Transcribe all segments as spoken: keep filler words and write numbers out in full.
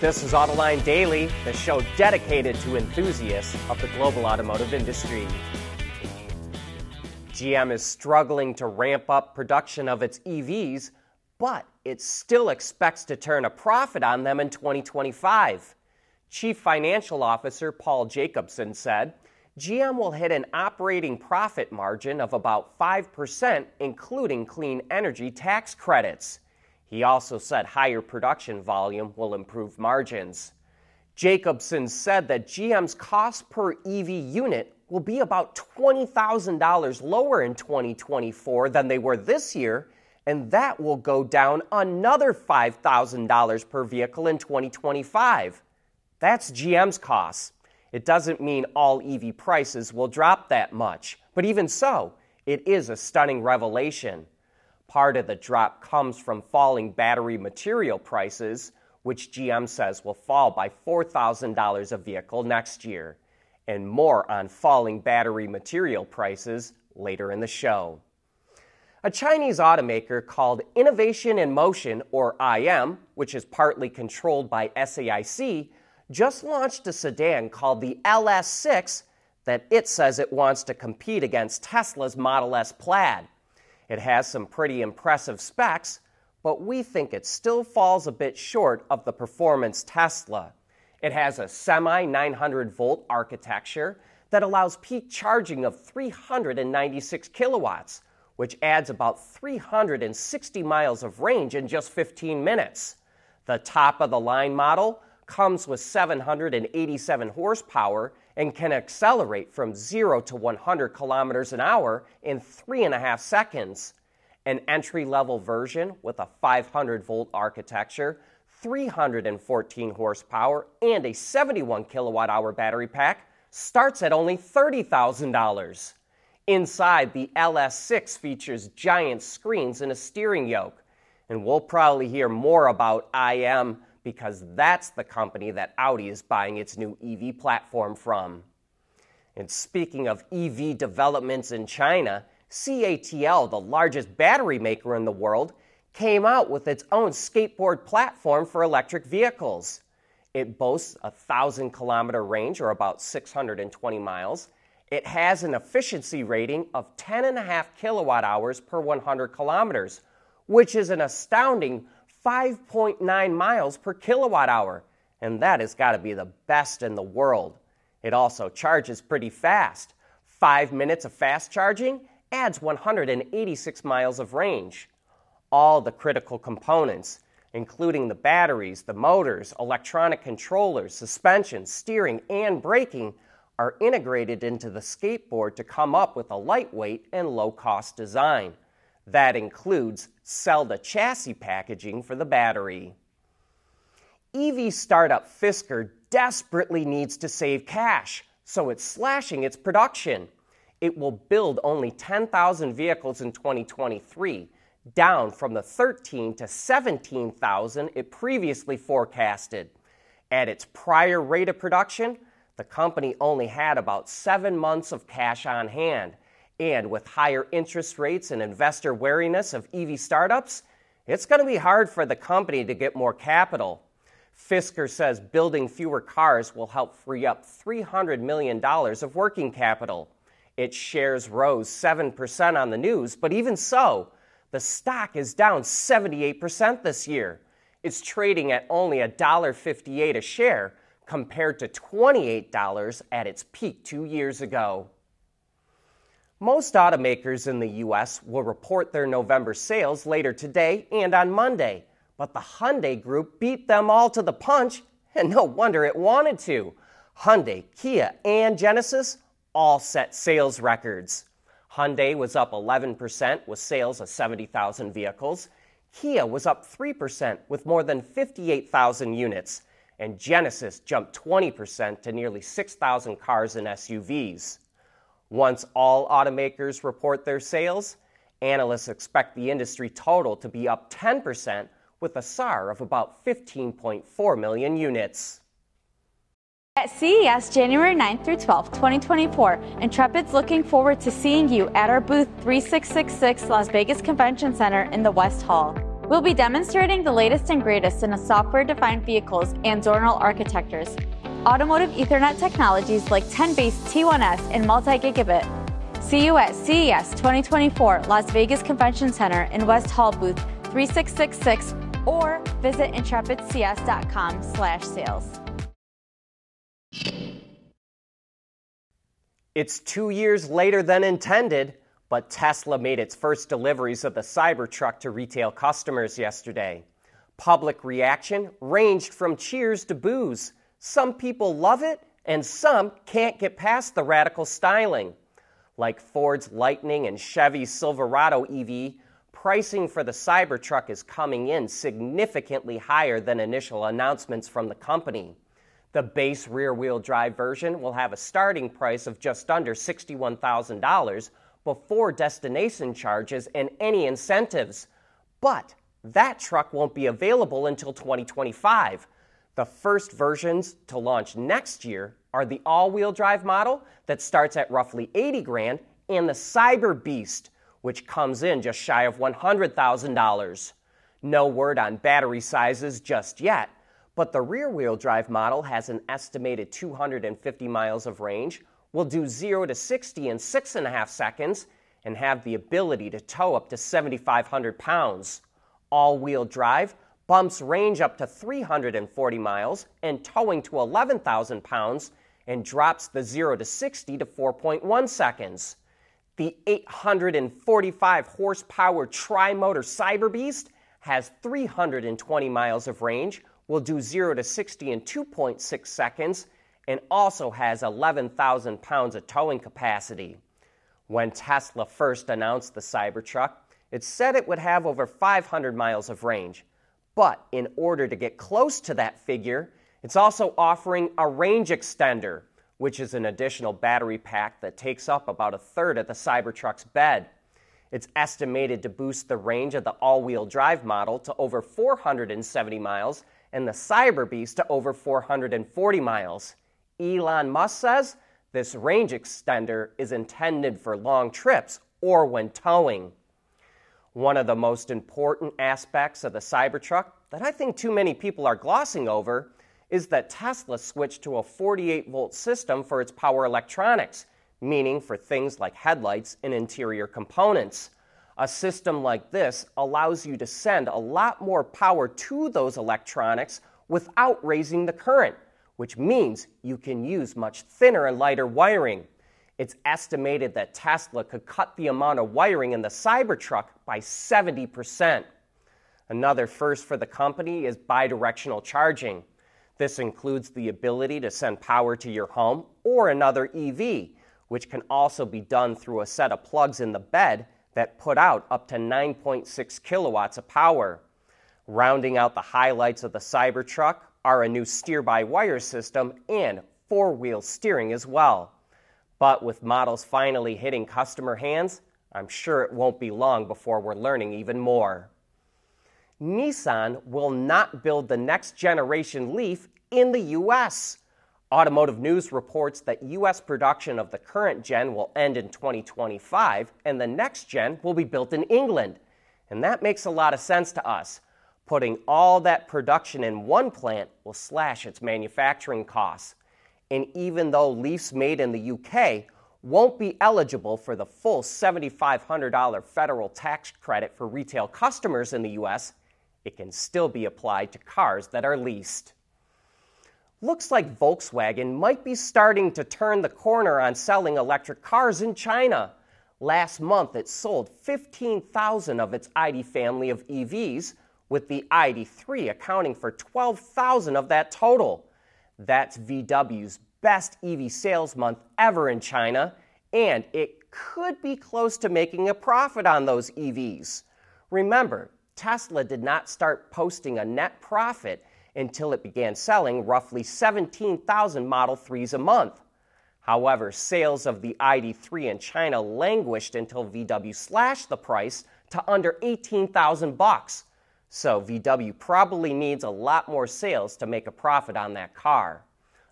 This is Autoline Daily, the show dedicated to enthusiasts of the global automotive industry. G M is struggling to ramp up production of its E Vs, but it still expects to turn a profit on them in twenty twenty-five. Chief Financial Officer Paul Jacobson said, G M will hit an operating profit margin of about five percent, including clean energy tax credits. He also said higher production volume will improve margins. Jacobson said that G M's cost per E V unit will be about twenty thousand dollars lower in twenty twenty-four than they were this year, and that will go down another five thousand dollars per vehicle in twenty twenty-five. That's G M's costs. It doesn't mean all E V prices will drop that much, but even so, it is a stunning revelation. Part of the drop comes from falling battery material prices, which G M says will fall by four thousand dollars a vehicle next year. And more on falling battery material prices later in the show. A Chinese automaker called Innovation in Motion, or I M, which is partly controlled by S A I C, just launched a sedan called the L S six that it says it wants to compete against Tesla's Model S Plaid. It has some pretty impressive specs, but we think it still falls a bit short of the performance Tesla. It has a semi nine hundred volt architecture that allows peak charging of three hundred ninety-six kilowatts, which adds about three hundred sixty miles of range in just fifteen minutes. The top-of-the-line model comes with seven hundred eighty-seven horsepower and can accelerate from zero to one hundred kilometers an hour in three and a half seconds. An entry-level version with a five hundred volt architecture, three hundred fourteen horsepower, and a seventy-one kilowatt hour battery pack starts at only thirty thousand dollars. Inside, the L S six features giant screens and a steering yoke. And we'll probably hear more about I M because that's the company that Audi is buying its new E V platform from. And speaking of E V developments in China, C A T L, the largest battery maker in the world, came out with its own skateboard platform for electric vehicles. It boasts a one thousand kilometer range, or about six hundred twenty miles. It has an efficiency rating of ten point five kilowatt hours per one hundred kilometers, which is an astounding five point nine miles per kilowatt hour, and that has got to be the best in the world. It also charges pretty fast. Five minutes of fast charging adds one hundred eighty-six miles of range. All the critical components, including the batteries, the motors, electronic controllers, suspension, steering, and braking, are integrated into the skateboard to come up with a lightweight and low-cost design. That includes cell-to-chassis packaging for the battery. E V startup Fisker desperately needs to save cash, so it's slashing its production. It will build only ten thousand vehicles in twenty twenty-three, down from the thirteen thousand to seventeen thousand it previously forecasted. At its prior rate of production, the company only had about seven months of cash on hand. And with higher interest rates and investor wariness of E V startups, it's going to be hard for the company to get more capital. Fisker says building fewer cars will help free up three hundred million dollars of working capital. Its shares rose seven percent on the news, but even so, the stock is down seventy-eight percent this year. It's trading at only one dollar fifty-eight a share compared to twenty-eight dollars at its peak two years ago. Most automakers in the U S will report their November sales later today and on Monday, but the Hyundai Group beat them all to the punch, and no wonder it wanted to. Hyundai, Kia, and Genesis all set sales records. Hyundai was up eleven percent with sales of seventy thousand vehicles. Kia was up three percent with more than fifty-eight thousand units, and Genesis jumped twenty percent to nearly six thousand cars and S U Vs. Once all automakers report their sales, analysts expect the industry total to be up ten percent with a S A R of about fifteen point four million units. At C E S January ninth through twelfth, twenty twenty-four, Intrepid's looking forward to seeing you at our booth thirty-six sixty-six Las Vegas Convention Center in the West Hall. We'll be demonstrating the latest and greatest in software-defined vehicles and zonal architectures, automotive Ethernet technologies like ten base T one S and multi-gigabit. See you at C E S twenty twenty-four Las Vegas Convention Center in West Hall Booth three six six six or visit intrepid c s dot com slash sales. It's two years later than intended, but Tesla made its first deliveries of the Cybertruck to retail customers yesterday. Public reaction ranged from cheers to boos. Some people love it, and some can't get past the radical styling. Like Ford's Lightning and Chevy's Silverado E V, pricing for the Cybertruck is coming in significantly higher than initial announcements from the company. The base rear-wheel drive version will have a starting price of just under sixty-one thousand dollars before destination charges and any incentives. But that truck won't be available until twenty twenty-five. The first versions to launch next year are the all-wheel drive model that starts at roughly eighty grand and the Cyber Beast, which comes in just shy of one hundred thousand dollars. No word on battery sizes just yet. But the rear-wheel drive model has an estimated two hundred fifty miles of range, will do zero to sixty in six point five seconds, and have the ability to tow up to seven thousand five hundred pounds. All-wheel drive bumps range up to three hundred forty miles and towing to eleven thousand pounds, and drops the zero to sixty to four point one seconds. The eight hundred forty-five horsepower tri-motor Cyber Beast has three hundred twenty miles of range, will do zero to sixty in two point six seconds, and also has eleven thousand pounds of towing capacity. When Tesla first announced the Cybertruck, it said it would have over five hundred miles of range. But in order to get close to that figure, it's also offering a range extender, which is an additional battery pack that takes up about a third of the Cybertruck's bed. It's estimated to boost the range of the all-wheel drive model to over four hundred seventy miles and the Cyber Beast to over four hundred forty miles. Elon Musk says this range extender is intended for long trips or when towing. One of the most important aspects of the Cybertruck that I think too many people are glossing over is that Tesla switched to a forty-eight volt system for its power electronics, meaning for things like headlights and interior components. A system like this allows you to send a lot more power to those electronics without raising the current, which means you can use much thinner and lighter wiring. It's estimated that Tesla could cut the amount of wiring in the Cybertruck by seventy percent. Another first for the company is bidirectional charging. This includes the ability to send power to your home or another E V, which can also be done through a set of plugs in the bed that put out up to nine point six kilowatts of power. Rounding out the highlights of the Cybertruck are a new steer-by-wire system and four-wheel steering as well. But with models finally hitting customer hands, I'm sure it won't be long before we're learning even more. Nissan will not build the next-generation Leaf in the U S. Automotive News reports that U S production of the current gen will end in twenty twenty-five, and the next gen will be built in England. And that makes a lot of sense to us. Putting all that production in one plant will slash its manufacturing costs. And even though Leafs made in the U K won't be eligible for the full seven thousand five hundred dollars federal tax credit for retail customers in the U S, it can still be applied to cars that are leased. Looks like Volkswagen might be starting to turn the corner on selling electric cars in China. Last month, it sold fifteen thousand of its I D family of E Vs, with the I D three accounting for twelve thousand of that total. That's V W's best E V sales month ever in China, and it could be close to making a profit on those E Vs. Remember, Tesla did not start posting a net profit until it began selling roughly seventeen thousand Model threes a month. However, sales of the I D three in China languished until V W slashed the price to under eighteen thousand bucks. So V W probably needs a lot more sales to make a profit on that car.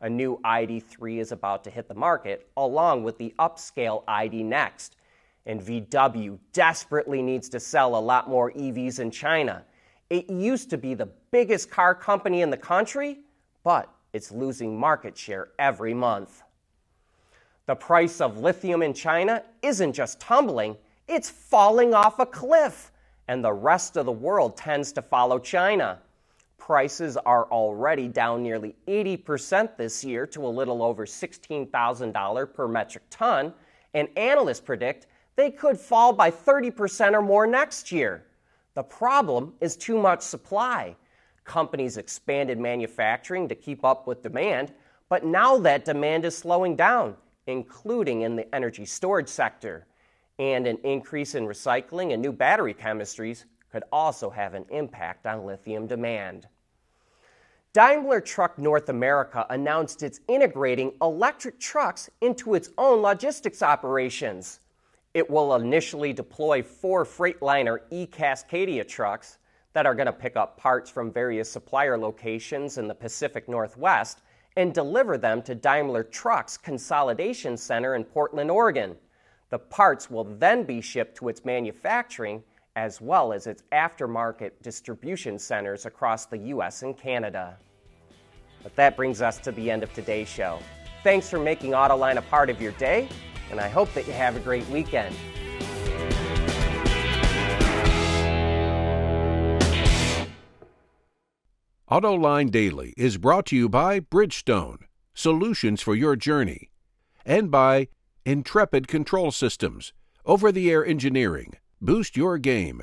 A new I D three is about to hit the market, along with the upscale I D Next. And V W desperately needs to sell a lot more E Vs in China. It used to be the biggest car company in the country, but it's losing market share every month. The price of lithium in China isn't just tumbling, it's falling off a cliff, and the rest of the world tends to follow China. Prices are already down nearly eighty percent this year to a little over sixteen thousand dollars per metric ton, and analysts predict they could fall by thirty percent or more next year. The problem is too much supply. Companies expanded manufacturing to keep up with demand, but now that demand is slowing down, including in the energy storage sector. And an increase in recycling and new battery chemistries could also have an impact on lithium demand. Daimler Truck North America announced it's integrating electric trucks into its own logistics operations. It will initially deploy four Freightliner eCascadia trucks that are going to pick up parts from various supplier locations in the Pacific Northwest and deliver them to Daimler Truck's Consolidation Center in Portland, Oregon. The parts will then be shipped to its manufacturing as well as its aftermarket distribution centers across the U S and Canada. But that brings us to the end of today's show. Thanks for making Autoline a part of your day, and I hope that you have a great weekend. Autoline Daily is brought to you by Bridgestone, solutions for your journey, and by Intrepid Control Systems, over-the-air engineering. Boost your game.